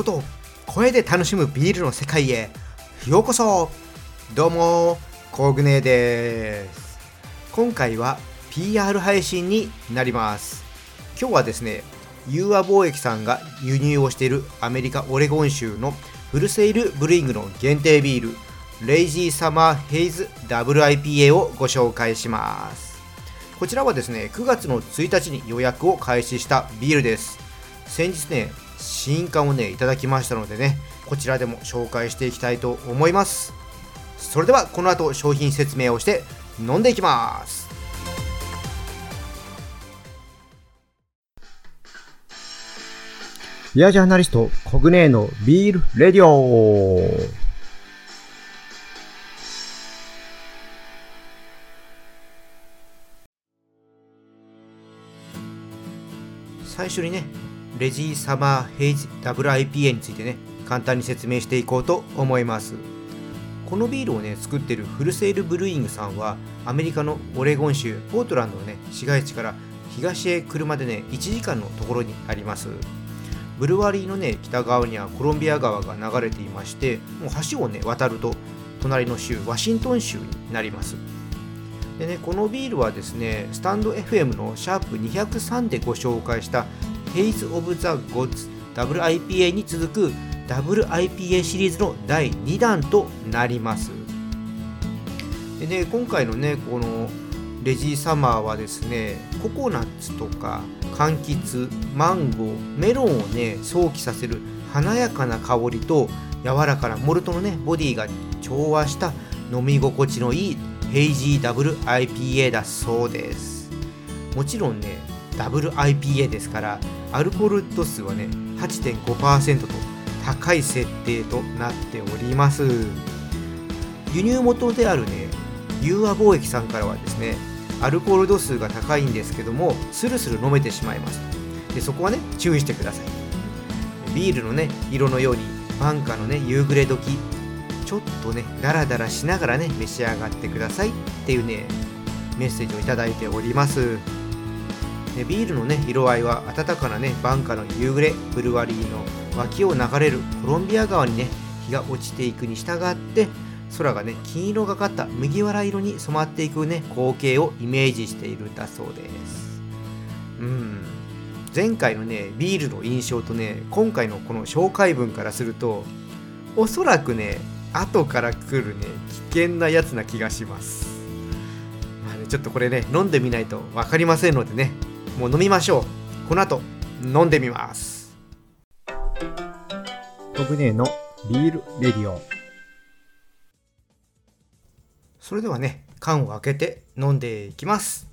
音と声で楽しむビールの世界へようこそ。どうもコグネです。今回は PR 配信になります。今日はですね、融和貿易さんが輸入をしているアメリカオレゴン州のフルセイルブルーイングの限定ビール、レイジーサマーヘイズ WIPA をご紹介します。こちらはですね、9月の1日に予約を開始したビールです。先日ね、新刊をねいただきましたのでね、こちらでも紹介していきたいと思います。それではこの後商品説明をして飲んでいきます。ビアジャーナリストコグネーのビールレディオ。最初にね、レジーサマーヘイズ WIPA についてね、簡単に説明していこうと思います。このビールをね作っているフルセイルブルーイングさんは、アメリカのオレゴン州ポートランドのね市街地から東へ車でね1時間のところにあります。ブルワリーのね北側にはコロンビア川が流れていまして、もう橋をね渡ると隣の州ワシントン州になります。でね、このビールはですね、スタンド FM のシャープ203でご紹介したヘイズ・オブ・ザ・ゴッズ WIPA に続く WIPA シリーズの第2弾となります。でね、今回のねこのレジーサマーはですね、ココナッツとか柑橘、マンゴー、メロンをね想起させる華やかな香りと柔らかなモルトのねボディが調和した飲み心地のいいヘイジー WIPA だそうです。もちろんねWIPA ですから、アルコール度数はね 8.5% と高い設定となっております。輸入元であるね融和貿易さんからはですね、アルコール度数が高いんですけどもスルスル飲めてしまいます。でそこはね注意してください。ビールのね色のように晩夏のね夕暮れ時、ちょっとねダラダラしながらね召し上がってくださいっていうねメッセージをいただいております。ビールの、ね、色合いは暖かな、ね、晩夏の夕暮れ、ブルワリーの脇を流れるコロンビア川に、ね、日が落ちていくに従って空が、ね、金色がかった麦わら色に染まっていく、ね、光景をイメージしているんだそうです。前回の、ね、ビールの印象と、ね、今回のこの紹介文からすると、おそらくね後から来る、ね、危険なやつな気がします。まあね、ちょっとこれね飲んでみないと分かりませんのでね、もう飲みましょう。この後飲んでみます。コグネのビールレディオ。それではね、缶を開けて飲んでいきます。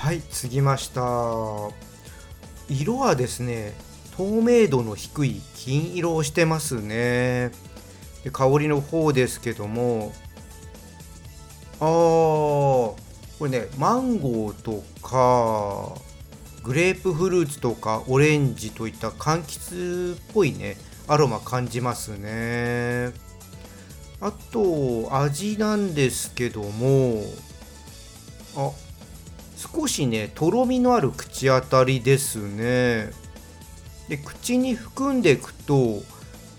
はい、継ぎました。色はですね、透明度の低い金色をしてますね。で、香りの方ですけども、これねマンゴーとかグレープフルーツとかオレンジといった柑橘っぽいねアロマ感じますね。あと味なんですけども、少しねとろみのある口当たりですね。で、口に含んでいくと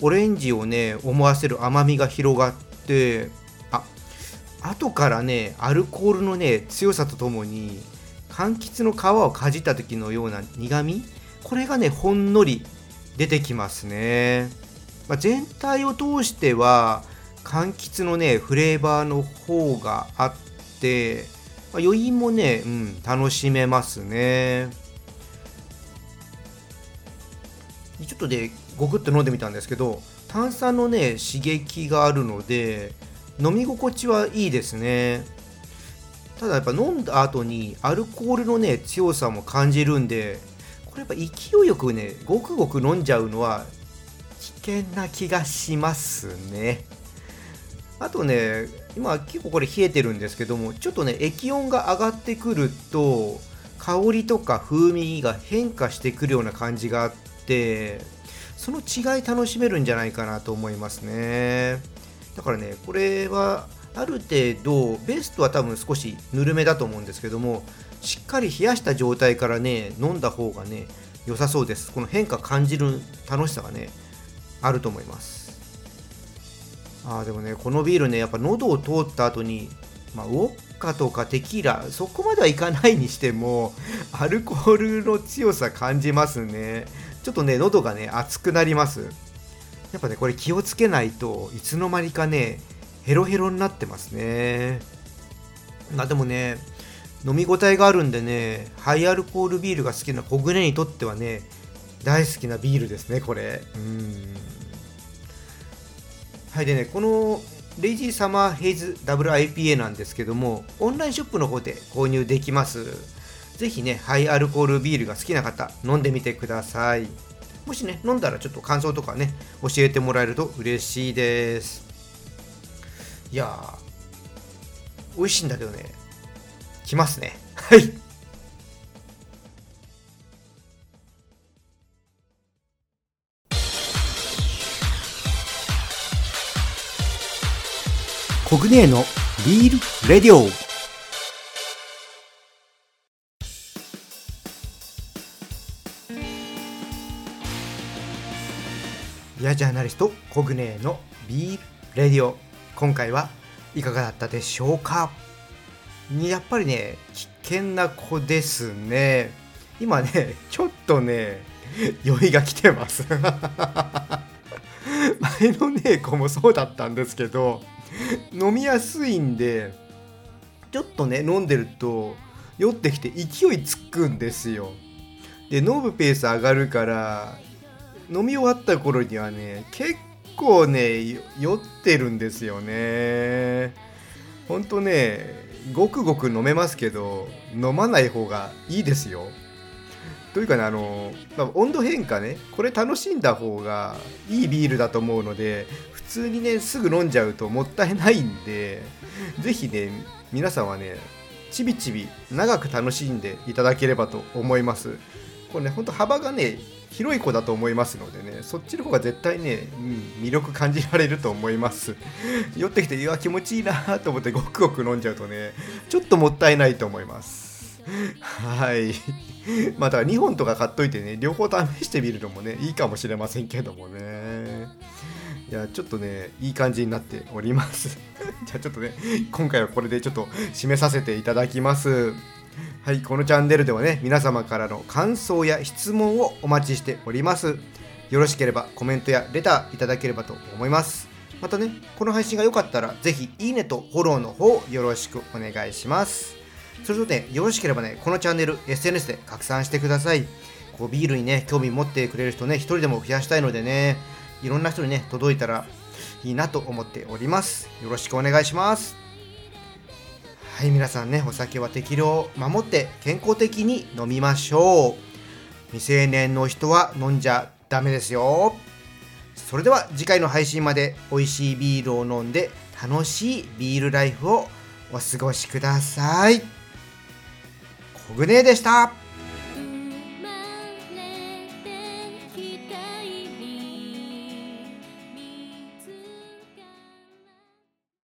オレンジをね思わせる甘みが広がって、後からねアルコールのね強さとともに柑橘の皮をかじった時のような苦み、これがねほんのり出てきますね。全体を通しては柑橘のねフレーバーの方があって、余韻もね、楽しめますね。ちょっとで、ね、ゴクッと飲んでみたんですけど、炭酸のね刺激があるので飲み心地はいいですね。ただやっぱ飲んだ後にアルコールのね強さも感じるんで、これやっぱ勢いよくねゴクゴク飲んじゃうのは危険な気がしますね。あとね、今結構これ冷えてるんですけども、ちょっとね液温が上がってくると香りとか風味が変化してくるような感じがあって、その違い楽しめるんじゃないかなと思いますね。だからね、これはある程度ベストは多分少しぬるめだと思うんですけども、しっかり冷やした状態からね飲んだ方がね良さそうです。この変化感じる楽しさがねあると思います。でもね、このビールねやっぱ喉を通った後に、ウォッカとかテキーラそこまではいかないにしてもアルコールの強さ感じますね。ちょっとね喉がね熱くなります。やっぱねこれ気をつけないといつの間にかねヘロヘロになってますね。でもね飲み応えがあるんでね、ハイアルコールビールが好きな小暮にとってはね大好きなビールですねこれ。はい。でね、このレイジーサマーヘイズダブル IPA なんですけども、オンラインショップの方で購入できます。ぜひねハイアルコールビールが好きな方飲んでみてください。もしね飲んだらちょっと感想とかね教えてもらえると嬉しいです。いやー、美味しいんだけどね、きますね。はい。コグネーのビールレディオ。ビアジャーナリストコグネーのビールレディオ。今回はいかがだったでしょうか。やっぱりね危険な子ですね。今ねちょっとね酔いが来てます前のね子もそうだったんですけど、飲みやすいんでちょっとね飲んでると酔ってきて勢いつくんですよ。で飲むペース上がるから飲み終わった頃にはね結構ね酔ってるんですよね。ほんとねごくごく飲めますけど飲まない方がいいですよ。というかね温度変化ね、これ楽しんだ方がいいビールだと思うので、普通にねすぐ飲んじゃうともったいないんで、ぜひね皆さんはねちびちび長く楽しんでいただければと思います。これねほんと幅がね広い子だと思いますのでね、そっちの方が絶対ね、魅力感じられると思います酔ってきていや気持ちいいなと思ってごくごく飲んじゃうとねちょっともったいないと思います。はいまた2本とか買っといてね両方試してみるのもねいいかもしれませんけどもね。いやちょっとねいい感じになっておりますじゃあちょっとね今回はこれでちょっと締めさせていただきます。はい。このチャンネルではね皆様からの感想や質問をお待ちしております。よろしければコメントやレターいただければと思います。またねこの配信が良かったらぜひいいねとフォローの方よろしくお願いします。それとねよろしければねこのチャンネル SNS で拡散してください。こうビールにね興味持ってくれる人ね一人でも増やしたいのでね、いろんな人にね届いたらいいなと思っております。よろしくお願いします。はい。皆さんねお酒は適量を守って健康的に飲みましょう。未成年の人は飲んじゃダメですよ。それでは次回の配信まで美味しいビールを飲んで楽しいビールライフをお過ごしください。コグネでした。